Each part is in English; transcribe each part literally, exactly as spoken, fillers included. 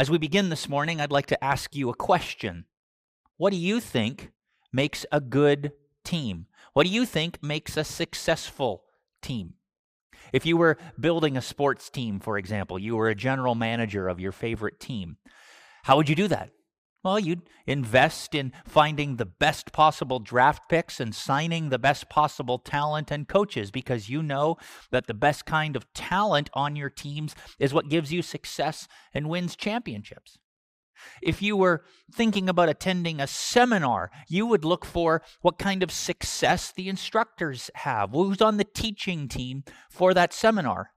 As we begin this morning, I'd like to ask you a question. What do you think makes a good team? What do you think makes a successful team? If you were building a sports team, for example, you were a general manager of your favorite team, how would you do that? Well, you'd invest in finding the best possible draft picks and signing the best possible talent and coaches, because you know that the best kind of talent on your teams is what gives you success and wins championships. If you were thinking about attending a seminar, you would look for what kind of success the instructors have, who's on the teaching team for that seminar.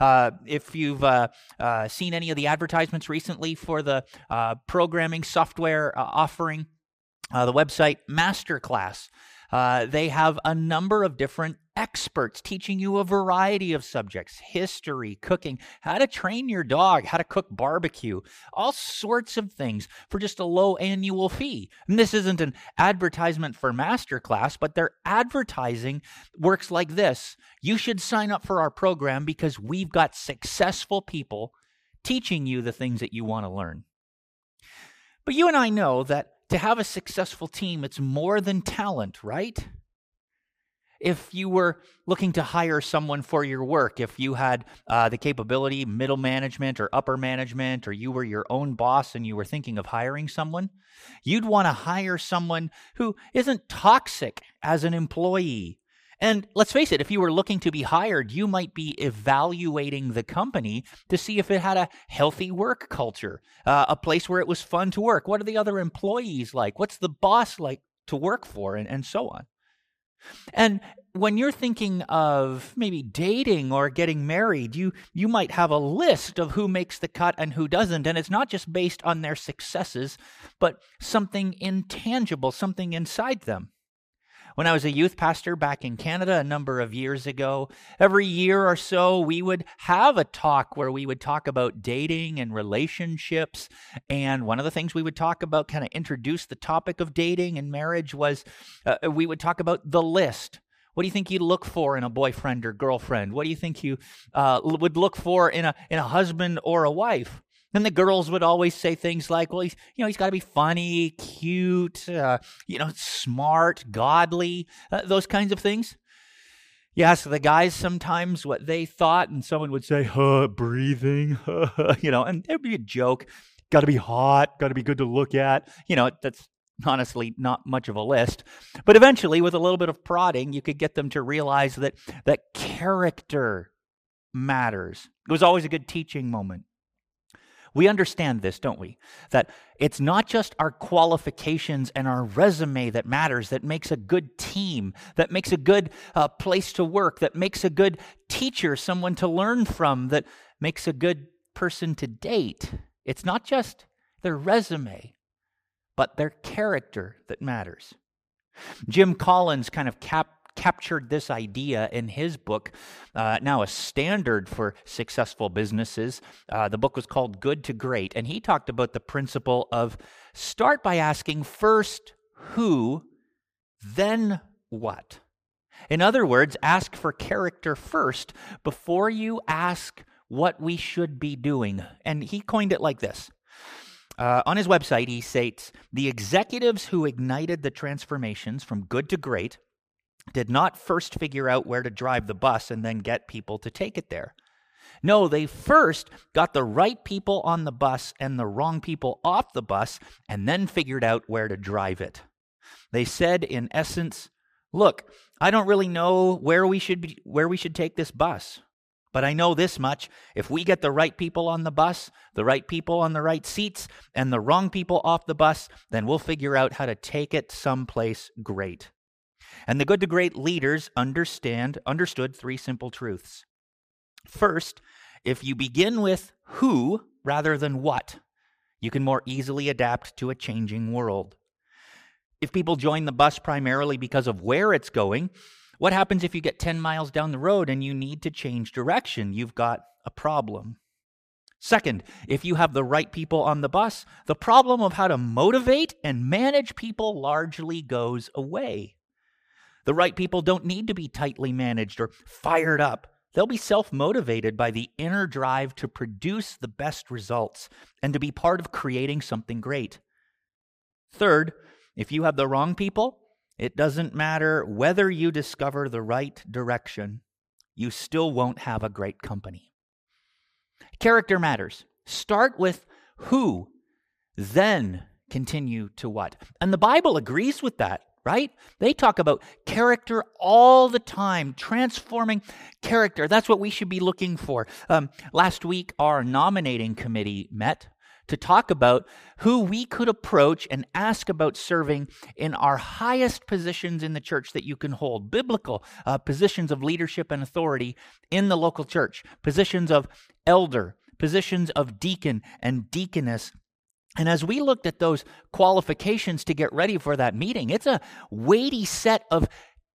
Uh, if you've uh, uh, seen any of the advertisements recently for the uh, programming software uh, offering, uh, the website Masterclass, uh, they have a number of different experts teaching you a variety of subjects: history, cooking, how to train your dog, how to cook barbecue, all sorts of things for just a low annual fee. And this isn't an advertisement for Masterclass, but their advertising works like this: you should sign up for our program because we've got successful people teaching you the things that you want to learn. But you and I know that to have a successful team, it's more than talent, right? If you were looking to hire someone for your work, if you had uh, the capability, middle management or upper management, or you were your own boss and you were thinking of hiring someone, you'd want to hire someone who isn't toxic as an employee. And let's face it, if you were looking to be hired, you might be evaluating the company to see if it had a healthy work culture, uh, a place where it was fun to work. What are the other employees like? What's the boss like to work for? And, and so on. And when you're thinking of maybe dating or getting married, you you might have a list of who makes the cut and who doesn't. And it's not just based on their successes, but something intangible, something inside them. When I was a youth pastor back in Canada a number of years ago, every year or so we would have a talk where we would talk about dating and relationships. And one of the things we would talk about, kind of introduce the topic of dating and marriage, was uh, we would talk about the list. What do you think you look for in a boyfriend or girlfriend? What do you think you uh, would look for in a in a husband or a wife? And the girls would always say things like, well, he's, you know, he's got to be funny, cute, uh, you know, smart, godly, uh, those kinds of things. Yeah, so the guys sometimes what they thought, and someone would say, huh, breathing, huh, you know, and there'd be a joke, got to be hot, got to be good to look at. You know, that's honestly not much of a list. But eventually, with a little bit of prodding, you could get them to realize that that character matters. It was always a good teaching moment. We understand this, don't we? That it's not just our qualifications and our resume that matters, that makes a good team, that makes a good uh, place to work, that makes a good teacher, someone to learn from, that makes a good person to date. It's not just their resume, but their character that matters. Jim Collins kind of capped captured this idea in his book, uh, now a standard for successful businesses. Uh, the book was called Good to Great, and he talked about the principle of start by asking first who, then what. In other words, ask for character first before you ask what we should be doing. And he coined it like this. Uh, on his website, he states, the executives who ignited the transformations from good to great did not first figure out where to drive the bus and then get people to take it there. No, they first got the right people on the bus and the wrong people off the bus and then figured out where to drive it. They said, in essence, look, I don't really know where we should be, where we should take this bus, but I know this much. If we get the right people on the bus, the right people on the right seats, and the wrong people off the bus, then we'll figure out how to take it someplace great. And the good to great leaders understand, understood three simple truths. First, if you begin with who rather than what, you can more easily adapt to a changing world. If people join the bus primarily because of where it's going, what happens if you get ten miles down the road and you need to change direction? You've got a problem. Second, if you have the right people on the bus, the problem of how to motivate and manage people largely goes away. The right people don't need to be tightly managed or fired up. They'll be self-motivated by the inner drive to produce the best results and to be part of creating something great. Third, if you have the wrong people, it doesn't matter whether you discover the right direction, you still won't have a great company. Character matters. Start with who, then continue to what. And the Bible agrees with that, right? They talk about character all the time, transforming character. That's what we should be looking for. Um, last week, our nominating committee met to talk about who we could approach and ask about serving in our highest positions in the church that you can hold, biblical uh, positions of leadership and authority in the local church, positions of elder, positions of deacon and deaconess. And as we looked at those qualifications to get ready for that meeting, it's a weighty set of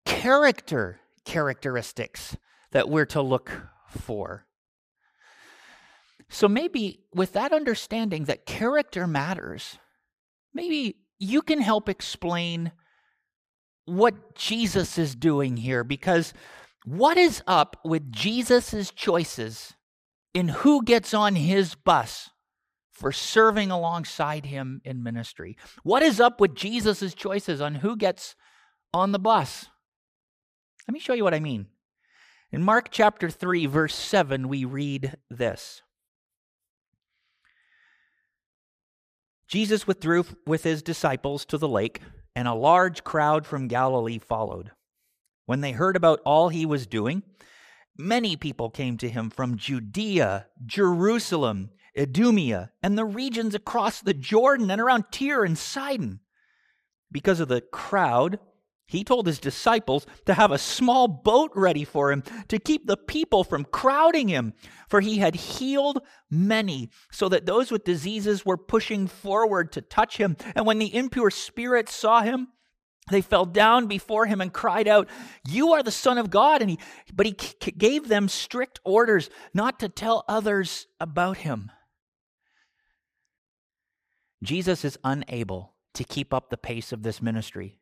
character characteristics that we're to look for. So maybe with that understanding that character matters, maybe you can help explain what Jesus is doing here, because what is up with Jesus's choices in who gets on his bus for serving alongside him in ministry? What is up with Jesus's choices on who gets on the bus? Let me show you what I mean. In Mark chapter three, verse seven, we read this. Jesus withdrew with his disciples to the lake, and a large crowd from Galilee followed. When they heard about all he was doing, many people came to him from Judea, Jerusalem, Edumia, and the regions across the Jordan and around Tyre and Sidon. Because of the crowd, he told his disciples to have a small boat ready for him to keep the people from crowding him, for he had healed many, so that those with diseases were pushing forward to touch him. And when the impure spirits saw him, they fell down before him and cried out, "You are the Son of God." And he, but he c- gave them strict orders not to tell others about him. Jesus is unable to keep up the pace of this ministry.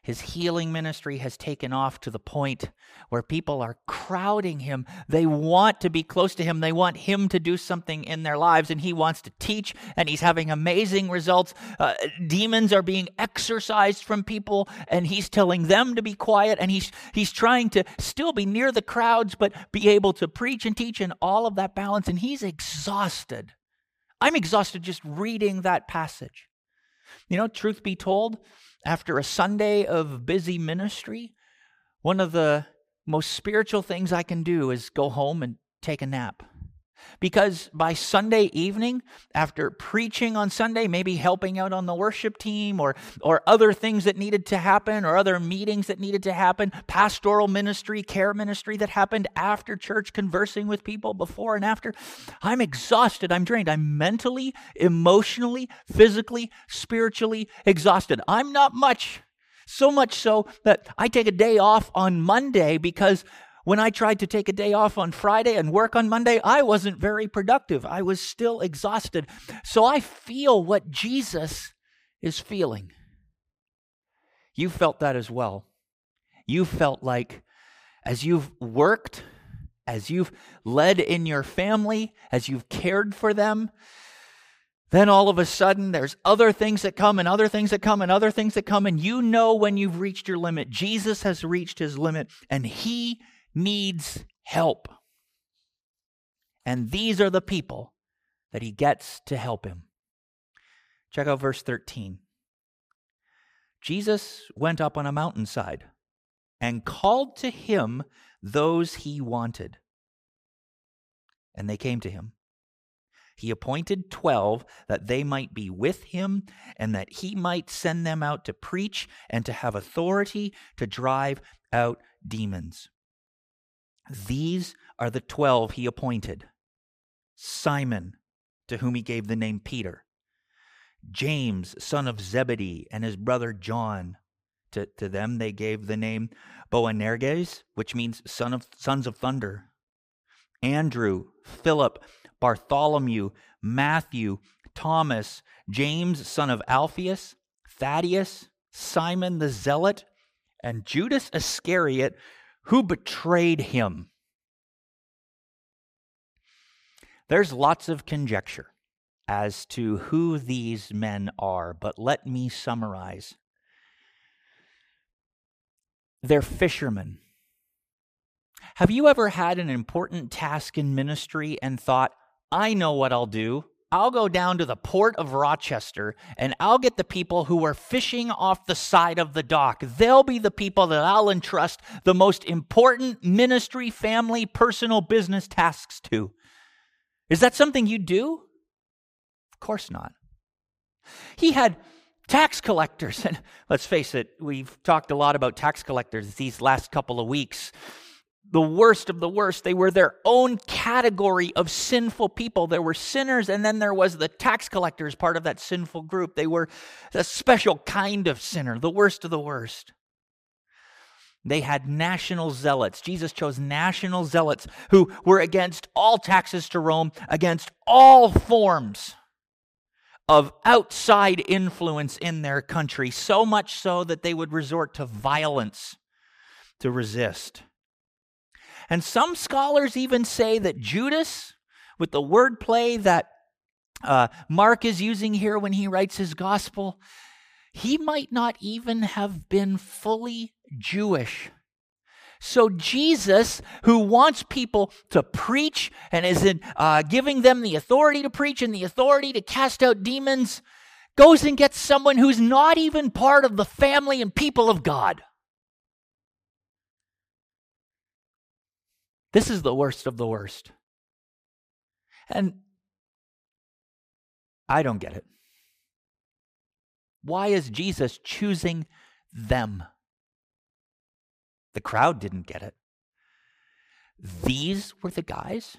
His healing ministry has taken off to the point where people are crowding him. They want to be close to him. They want him to do something in their lives, and he wants to teach, and he's having amazing results. Uh, demons are being exorcised from people, and he's telling them to be quiet, and he's, he's trying to still be near the crowds, but be able to preach and teach and all of that balance, and he's exhausted. I'm exhausted just reading that passage. You know, truth be told, after a Sunday of busy ministry, one of the most spiritual things I can do is go home and take a nap. Because by Sunday evening, after preaching on Sunday, maybe helping out on the worship team or or other things that needed to happen or other meetings that needed to happen, pastoral ministry, care ministry that happened after church, conversing with people before and after, I'm exhausted, I'm drained. I'm mentally, emotionally, physically, spiritually exhausted. I'm not much, so much so that I take a day off on Monday, because when I tried to take a day off on Friday and work on Monday, I wasn't very productive. I was still exhausted. So I feel what Jesus is feeling. You felt that as well. You felt like as you've worked, as you've led in your family, as you've cared for them, then all of a sudden there's other things that come and other things that come and other things that come. And you know when you've reached your limit. Jesus has reached his limit, and he needs help. And these are the people that he gets to help him. Check out verse thirteen. Jesus went up on a mountainside and called to him those he wanted, and they came to him. He appointed twelve that they might be with him and that he might send them out to preach and to have authority to drive out demons. These are the twelve he appointed: Simon, to whom he gave the name Peter, James, son of Zebedee, and his brother John. To, to them they gave the name Boanerges, which means son of, sons of thunder, Andrew, Philip, Bartholomew, Matthew, Thomas, James, son of Alphaeus, Thaddeus, Simon the Zealot, and Judas Iscariot, who betrayed him. There's lots of conjecture as to who these men are, but let me summarize. They're fishermen. Have you ever had an important task in ministry and thought, I know what I'll do. I'll go down to the port of Rochester and I'll get the people who are fishing off the side of the dock. They'll be the people that I'll entrust the most important ministry, family, personal, business tasks to. Is that something you do? Of course not. He had tax collectors. And let's face it, we've talked a lot about tax collectors these last couple of weeks. The worst of the worst, they were their own category of sinful people. There were sinners, and then there was the tax collectors, part of that sinful group. They were a special kind of sinner, the worst of the worst. They had national zealots. Jesus chose national zealots who were against all taxes to Rome, against all forms of outside influence in their country, so much so that they would resort to violence to resist. And some scholars even say that Judas, with the wordplay that uh, Mark is using here when he writes his gospel, he might not even have been fully Jewish. So Jesus, who wants people to preach and is in, uh, giving them the authority to preach and the authority to cast out demons, goes and gets someone who's not even part of the family and people of God. This is the worst of the worst. And I don't get it. Why is Jesus choosing them? The crowd didn't get it. These were the guys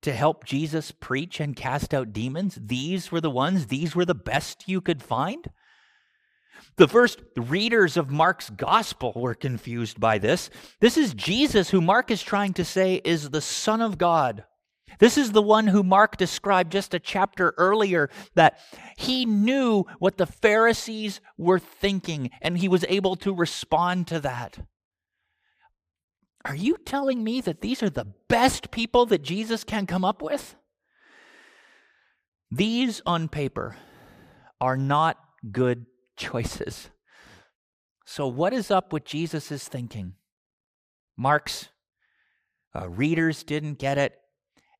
to help Jesus preach and cast out demons. These were the ones, these were the best you could find. The first readers of Mark's gospel were confused by this. This is Jesus who Mark is trying to say is the Son of God. This is the one who Mark described just a chapter earlier, that he knew what the Pharisees were thinking, and he was able to respond to that. Are you telling me that these are the best people that Jesus can come up with? These on paper are not good people. Choices. So what is up with Jesus' thinking? Mark's uh, readers didn't get it,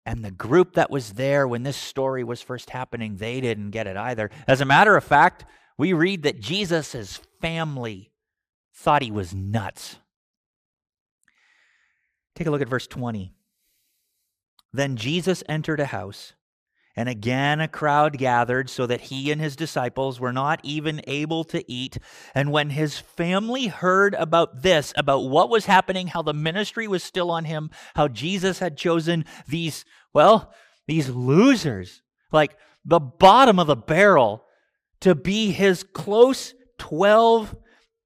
and the group that was there when this story was first happening, they didn't get it either. As a matter of fact, we read that Jesus' family thought he was nuts. Take a look at verse twenty. Then Jesus entered a house, and again a crowd gathered so that he and his disciples were not even able to eat. And when his family heard about this, about what was happening, how the ministry was still on him, how Jesus had chosen these, well, these losers, like the bottom of the barrel, to be his close twelve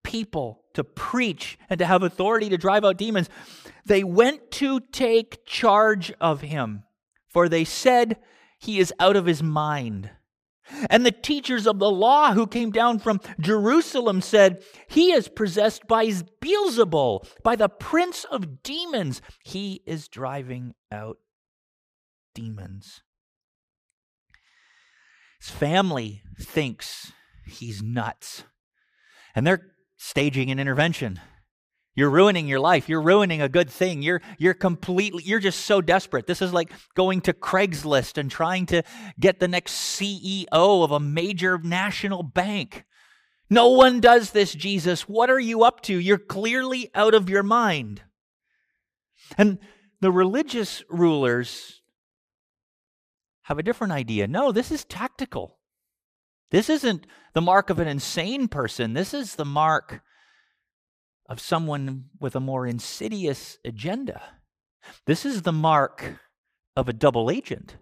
people, to preach and to have authority to drive out demons, they went to take charge of him. For they said, he is out of his mind. And the teachers of the law who came down from Jerusalem said, he is possessed by Beelzebul, by the prince of demons. He is driving out demons. His family thinks he's nuts. And they're staging an intervention. You're ruining your life. You're ruining a good thing. You're you're completely, you're just so desperate. This is like going to Craigslist and trying to get the next C E O of a major national bank. No one does this, Jesus. What are you up to? You're clearly out of your mind. And the religious rulers have a different idea. No, this is tactical. This isn't the mark of an insane person. This is the mark of someone with a more insidious agenda. This is the mark of a double agent.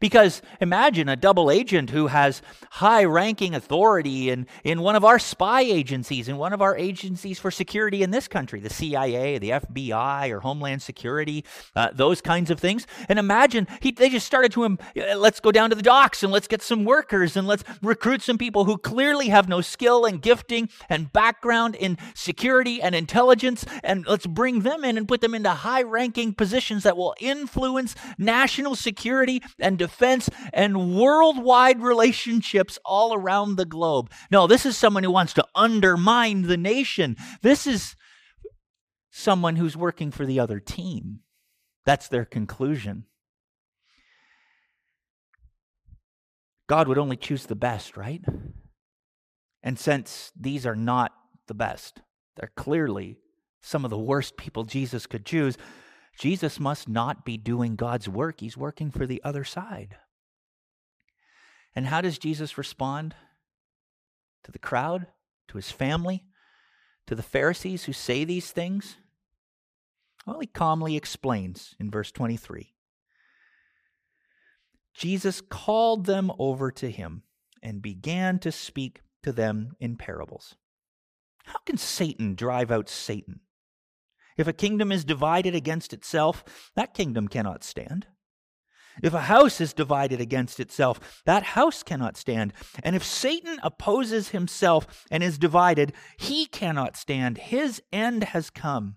Because imagine a double agent who has high-ranking authority in, in one of our spy agencies, in one of our agencies for security in this country, the C I A, the F B I, or Homeland Security, uh, those kinds of things. And imagine he, they just started to him, let's go down to the docks and let's get some workers and let's recruit some people who clearly have no skill and gifting and background in security and intelligence, and let's bring them in and put them into high-ranking positions that will influence national security and defense and worldwide relationships all around the globe. No, this is someone who wants to undermine the nation. This is someone who's working for the other team. That's their conclusion. God would only choose the best, right? And since these are not the best, they're clearly some of the worst people Jesus could choose, Jesus must not be doing God's work. He's working for the other side. And how does Jesus respond? To the crowd, to his family, to the Pharisees who say these things? Well, he calmly explains in verse twenty-three. Jesus called them over to him and began to speak to them in parables. How can Satan drive out Satan? If a kingdom is divided against itself, that kingdom cannot stand. If a house is divided against itself, that house cannot stand. And if Satan opposes himself and is divided, he cannot stand. His end has come.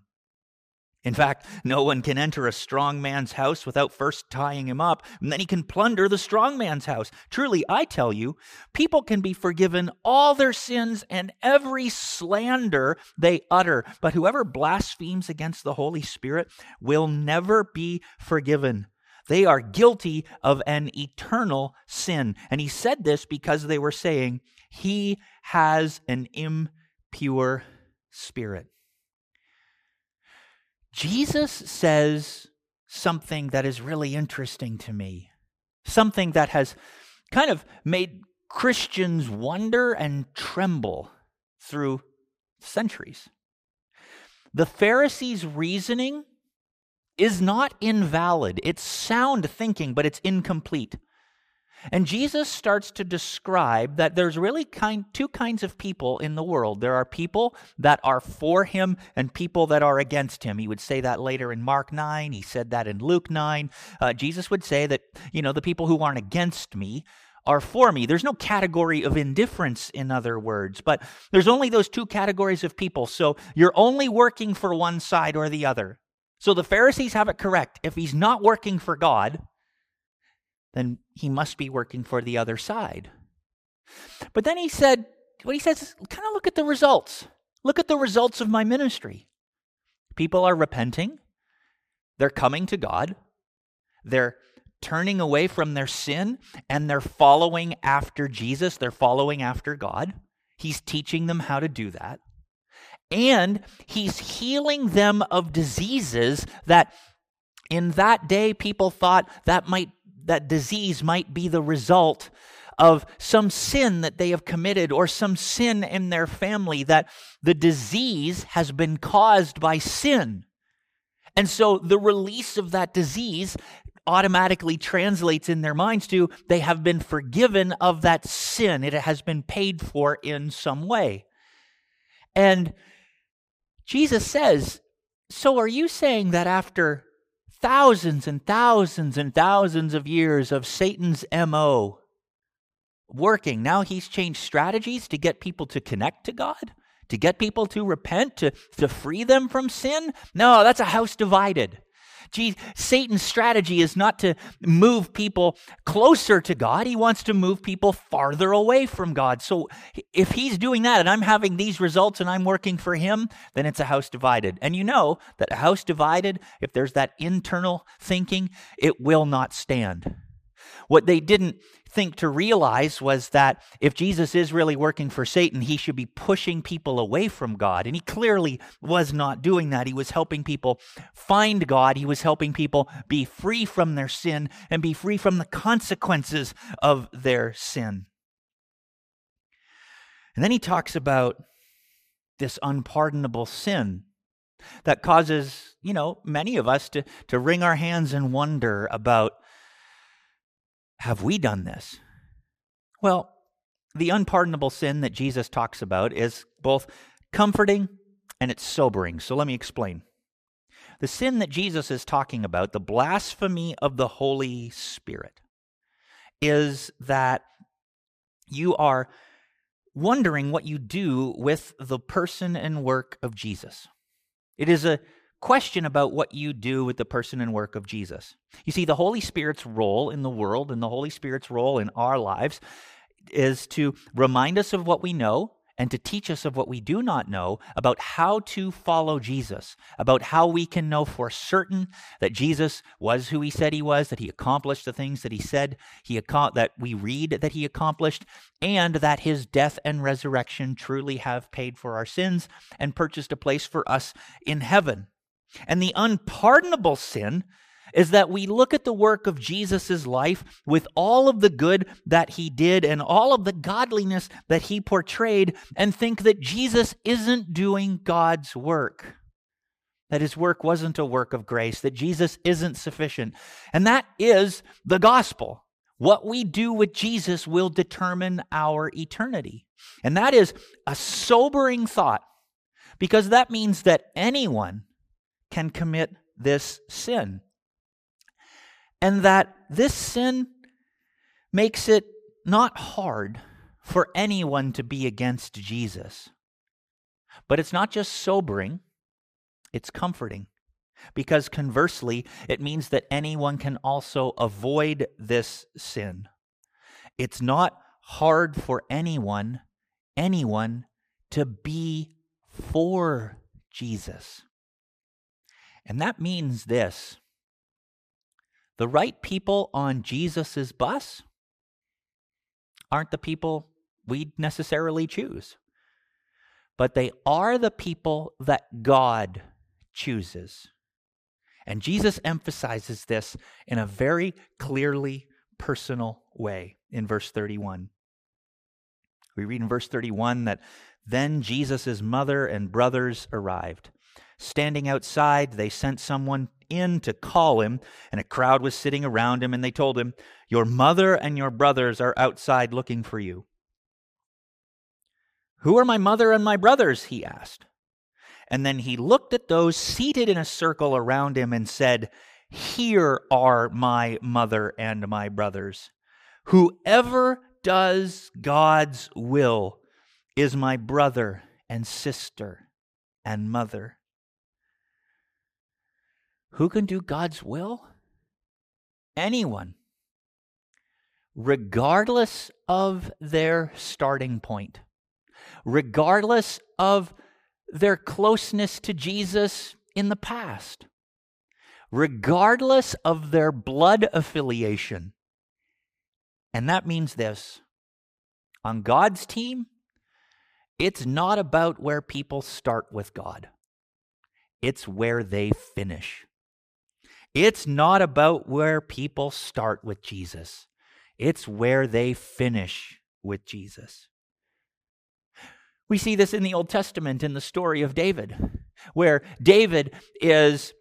In fact, no one can enter a strong man's house without first tying him up, and then he can plunder the strong man's house. Truly, I tell you, people can be forgiven all their sins and every slander they utter, but whoever blasphemes against the Holy Spirit will never be forgiven. They are guilty of an eternal sin. And he said this because they were saying, he has an impure spirit. Jesus says something that is really interesting to me, something that has kind of made Christians wonder and tremble through centuries. The Pharisees' reasoning is not invalid. It's sound thinking, but it's incomplete. And Jesus starts to describe that there's really kind, two kinds of people in the world. There are people that are for him and people that are against him. He would say that later in Mark nine. He said that in Luke nine. Uh, Jesus would say that, you know, the people who aren't against me are for me. There's no category of indifference, in other words, but there's only those two categories of people. So you're only working for one side or the other. So the Pharisees have it correct. If he's not working for God, then he must be working for the other side. But then he said, what he says is, kind of look at the results. Look at the results of my ministry. People are repenting. They're coming to God. They're turning away from their sin, and they're following after Jesus. They're following after God. He's teaching them how to do that. And he's healing them of diseases that in that day people thought that might that disease might be the result of some sin that they have committed or some sin in their family, that the disease has been caused by sin. And so the release of that disease automatically translates in their minds to they have been forgiven of that sin. It has been paid for in some way. And Jesus says, so are you saying that after thousands and thousands and thousands of years of Satan's M O working, now he's changed strategies to get people to connect to God, to get people to repent, to, to free them from sin? No, that's a house divided. Geez, Satan's strategy is not to move people closer to God. He wants to move people farther away from God. So if he's doing that and I'm having these results and I'm working for him, then it's a house divided. And you know that a house divided, if there's that internal thinking, it will not stand. What they didn't think to realize was that if Jesus is really working for Satan, he should be pushing people away from God. And he clearly was not doing that. He was helping people find God. He was helping people be free from their sin and be free from the consequences of their sin. And then he talks about this unpardonable sin that causes, you know, many of us to, to wring our hands and wonder about Have we done this? Well, the unpardonable sin that Jesus talks about is both comforting and it's sobering. So let me explain. The sin that Jesus is talking about, the blasphemy of the Holy Spirit, is that you are wondering what you do with the person and work of Jesus. It is a question about what you do with the person and work of Jesus. You see, the Holy Spirit's role in the world and the Holy Spirit's role in our lives is to remind us of what we know and to teach us of what we do not know about how to follow Jesus, about how we can know for certain that Jesus was who he said he was, that he accomplished the things that he said, he ac- that we read that he accomplished, and that his death and resurrection truly have paid for our sins and purchased a place for us in heaven. And the unpardonable sin is that we look at the work of Jesus' life with all of the good that he did and all of the godliness that he portrayed and think that Jesus isn't doing God's work, that his work wasn't a work of grace, that Jesus isn't sufficient. And that is the gospel. What we do with Jesus will determine our eternity. And that is a sobering thought, because that means that anyone can commit this sin. And that this sin makes it not hard for anyone to be against Jesus. But it's not just sobering, it's comforting. Because conversely, it means that anyone can also avoid this sin. It's not hard for anyone, anyone, to be for Jesus. And that means this: the right people on Jesus' bus aren't the people we'd necessarily choose, but they are the people that God chooses. And Jesus emphasizes this in a very clearly personal way in verse thirty-one. We read in verse thirty-one that then Jesus' mother and brothers arrived. Standing outside, they sent someone in to call him, and a crowd was sitting around him, and they told him, "Your mother and your brothers are outside looking for you." "Who are my mother and my brothers?" he asked. And then he looked at those seated in a circle around him and said, "Here are my mother and my brothers. Whoever does God's will is my brother and sister and mother." Who can do God's will? Anyone, regardless of their starting point, regardless of their closeness to Jesus in the past, regardless of their blood affiliation. And that means this: on God's team, it's not about where people start with God. It's where they finish. It's not about where people start with Jesus. It's where they finish with Jesus. We see this in the Old Testament in the story of David, where David is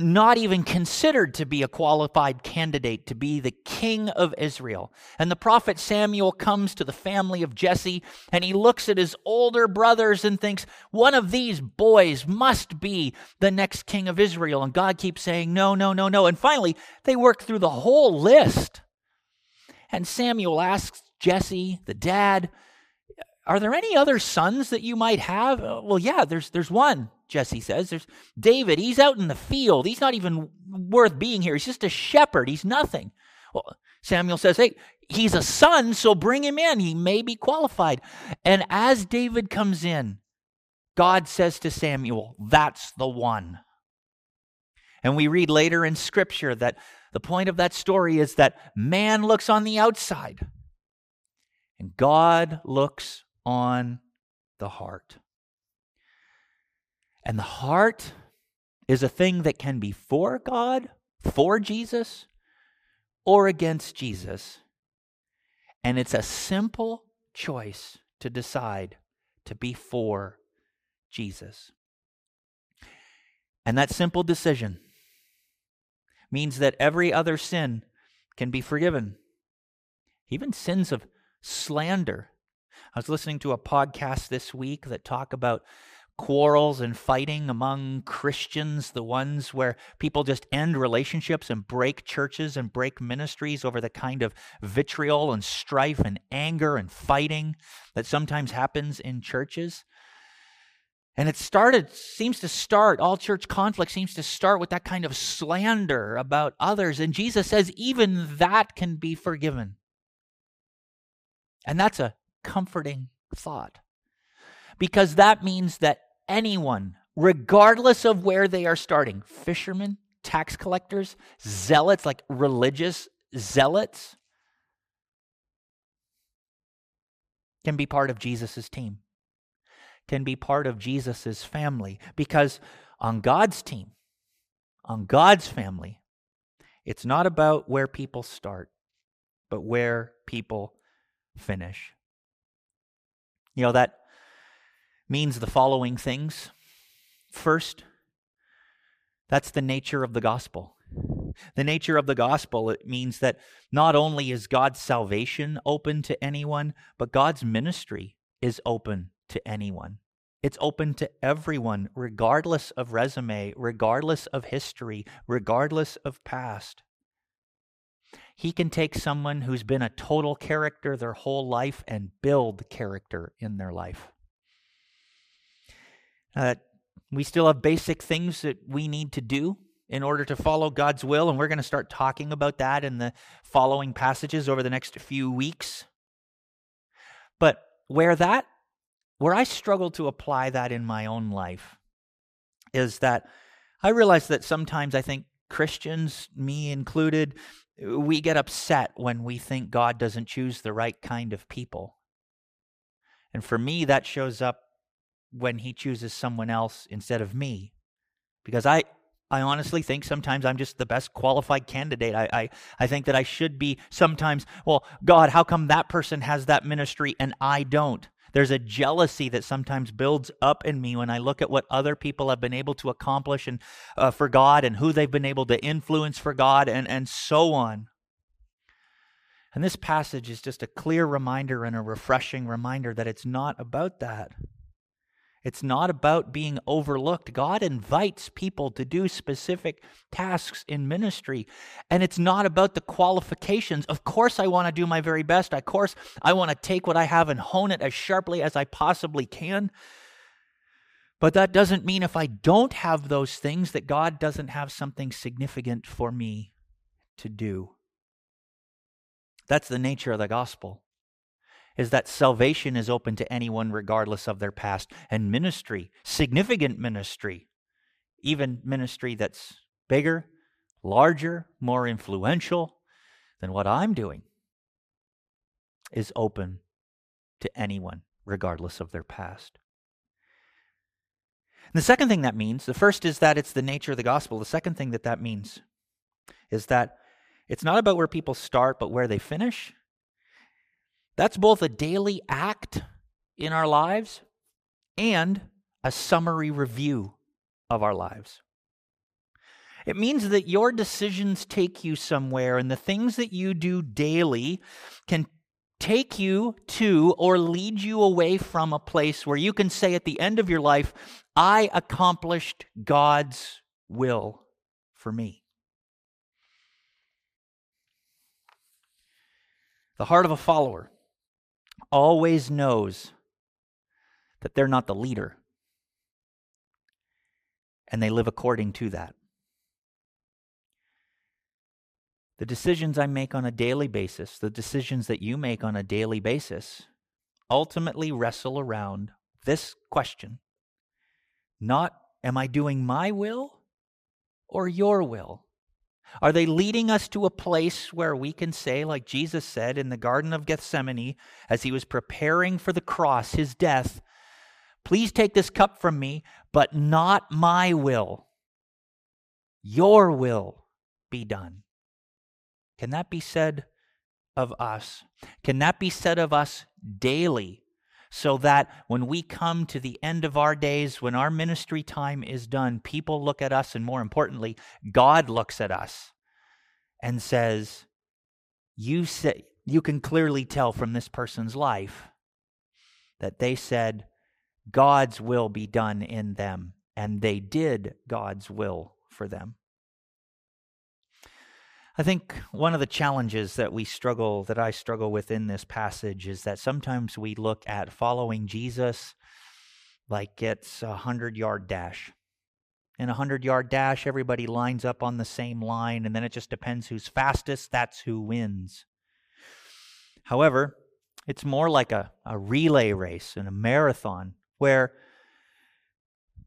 not even considered to be a qualified candidate to be the king of Israel. And the prophet Samuel comes to the family of Jesse, and he looks at his older brothers and thinks, one of these boys must be the next king of Israel. And God keeps saying, no, no, no, no. And finally, they work through the whole list. And Samuel asks Jesse, the dad, "Are there any other sons that you might have?" Uh, well, yeah, there's there's one, Jesse says. "There's David. He's out in the field. He's not even worth being here. He's just a shepherd. He's nothing." Well, Samuel says, "Hey, he's a son, so bring him in. He may be qualified." And as David comes in, God says to Samuel, "That's the one." And we read later in Scripture that the point of that story is that man looks on the outside and God looks on the heart. And the heart is a thing that can be for God, for Jesus, or against Jesus. And it's a simple choice to decide to be for Jesus. And that simple decision means that every other sin can be forgiven even sins of slander. I was listening to a podcast this week that talk about quarrels and fighting among Christians, the ones where people just end relationships and break churches and break ministries over the kind of vitriol and strife and anger and fighting that sometimes happens in churches. And it started, seems to start, all church conflict seems to start with that kind of slander about others. And Jesus says even that can be forgiven. And that's a comforting thought, because that means that anyone, regardless of where they are starting, fishermen, tax collectors, zealots, like religious zealots, can be part of Jesus's team, can be part of Jesus's family, because on God's team, on God's family, it's not about where people start, but where people finish. You know, that means the following things. First, that's the nature of the gospel. The nature of the gospel, it means that not only is God's salvation open to anyone, but God's ministry is open to anyone. It's open to everyone, regardless of resume, regardless of history, regardless of past. He can take someone who's been a total character their whole life and build character in their life. Uh, we still have basic things that we need to do in order to follow God's will, and we're going to start talking about that in the following passages over the next few weeks. But where that, where I struggle to apply that in my own life is that I realize that sometimes I think Christians, me included, we get upset when we think God doesn't choose the right kind of people. And for me, that shows up when he chooses someone else instead of me, because I I honestly think sometimes I'm just the best qualified candidate. I, I I think that I should be sometimes, well, God, how come that person has that ministry and I don't? There's a jealousy that sometimes builds up in me when I look at what other people have been able to accomplish and uh, for God, and who they've been able to influence for God, and, and so on. And this passage is just a clear reminder and a refreshing reminder that it's not about that. It's not about being overlooked. God invites people to do specific tasks in ministry, and it's not about the qualifications. Of course, I want to do my very best. Of course, I want to take what I have and hone it as sharply as I possibly can. But that doesn't mean if I don't have those things that God doesn't have something significant for me to do. That's the nature of the gospel. Is that salvation is open to anyone regardless of their past, and ministry, significant ministry, even ministry that's bigger, larger, more influential than what I'm doing, is open to anyone regardless of their past. And the second thing that means, the first is that it's the nature of the gospel. The second thing that that means is that it's not about where people start, but where they finish. That's both a daily act in our lives and a summary review of our lives. It means that your decisions take you somewhere, and the things that you do daily can take you to or lead you away from a place where you can say at the end of your life, I accomplished God's will for me. The heart of a follower always knows that they're not the leader, and they live according to that. The decisions I make on a daily basis, the decisions that you make on a daily basis, ultimately wrestle around this question: not am I doing my will or your will? Are they leading us to a place where we can say, like Jesus said in the Garden of Gethsemane, as he was preparing for the cross, his death, please take this cup from me, but not my will. Your will be done. Can that be said of us? Can that be said of us daily, so that when we come to the end of our days, when our ministry time is done, people look at us, and more importantly, God looks at us and says, "You say, you can clearly tell from this person's life that they said, God's will be done in them, and they did God's will for them. I think one of the challenges that we struggle, that I struggle with in this passage, is that sometimes we look at following Jesus like it's a hundred-yard dash. In a hundred-yard dash, everybody lines up on the same line, and then it just depends who's fastest, that's who wins. However, it's more like a, a relay race and a marathon, where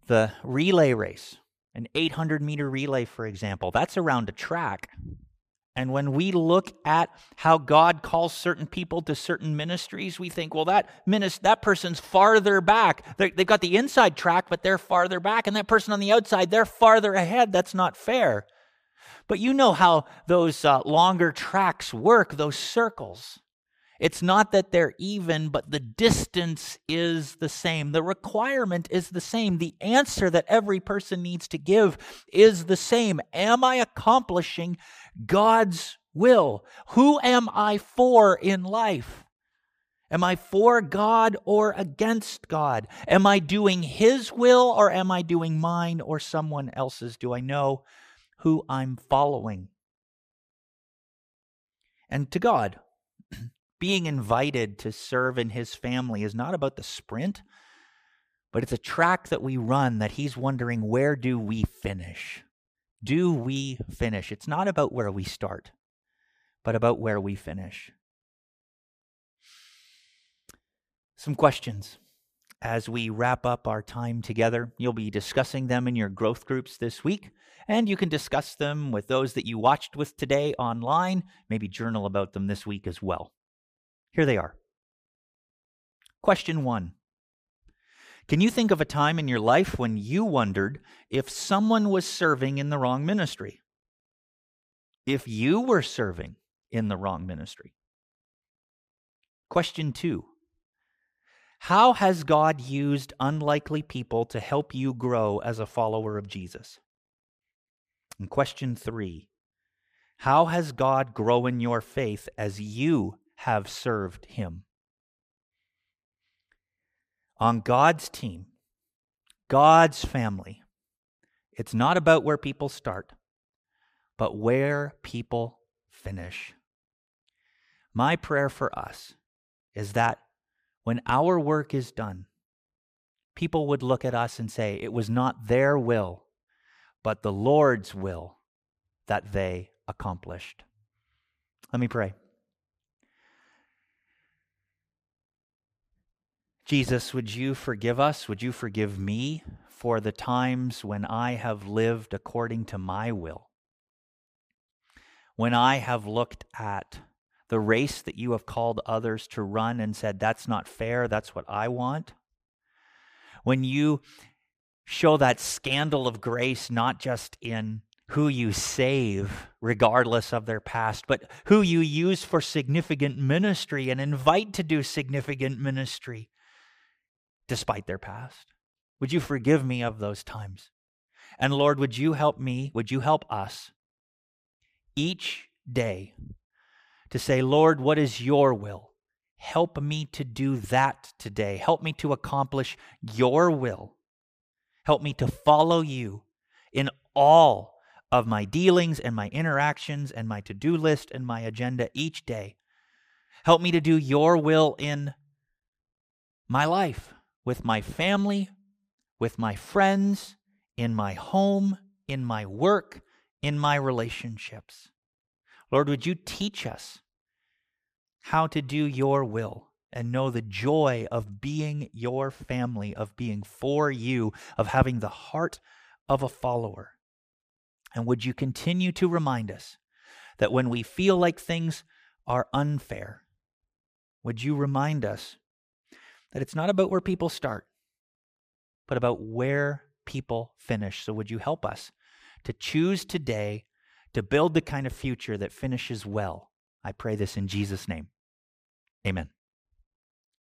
the relay race, an eight hundred meter relay, for example, that's around a track. And when we look at how God calls certain people to certain ministries, we think, well, that minist- that person's farther back. They're, they've got the inside track, but they're farther back. And that person on the outside, they're farther ahead. That's not fair. But you know how those uh, longer tracks work, those circles. It's not that they're even, but the distance is the same. The requirement is the same. The answer that every person needs to give is the same. Am I accomplishing God's will? Who am I for in life? Am I for God or against God? Am I doing His will, or am I doing mine or someone else's? Do I know who I'm following? And to God, being invited to serve in His family is not about the sprint, but it's a track that we run that He's wondering, where do we finish? Do we finish? It's not about where we start, but about where we finish. Some questions as we wrap up our time together. You'll be discussing them in your growth groups this week, and you can discuss them with those that you watched with today online. Maybe journal about them this week as well. Here they are. Question one. Can you think of a time in your life when you wondered if someone was serving in the wrong ministry? If you were serving in the wrong ministry? Question two. How has God used unlikely people to help you grow as a follower of Jesus? And question three. How has God grown your faith as you have served Him? On God's team, God's family, it's not about where people start, but where people finish. My prayer for us is that when our work is done, people would look at us and say, it was not their will, but the Lord's will that they accomplished. Let me pray. Jesus, would you forgive us? Would you forgive me for the times when I have lived according to my will? When I have looked at the race that you have called others to run and said, that's not fair, that's what I want. When you show that scandal of grace, not just in who you save, regardless of their past, but who you use for significant ministry and invite to do significant ministry, despite their past. Would you forgive me of those times? And Lord, would you help me, would you help us each day to say, Lord, what is your will? Help me to do that today. Help me to accomplish your will. Help me to follow you in all of my dealings and my interactions and my to-do list and my agenda each day. Help me to do your will in my life, with my family, with my friends, in my home, in my work, in my relationships. Lord, would you teach us how to do your will and know the joy of being your family, of being for you, of having the heart of a follower. And would you continue to remind us that when we feel like things are unfair, would you remind us that it's not about where people start, but about where people finish. So would you help us to choose today to build the kind of future that finishes well? I pray this in Jesus' name. Amen.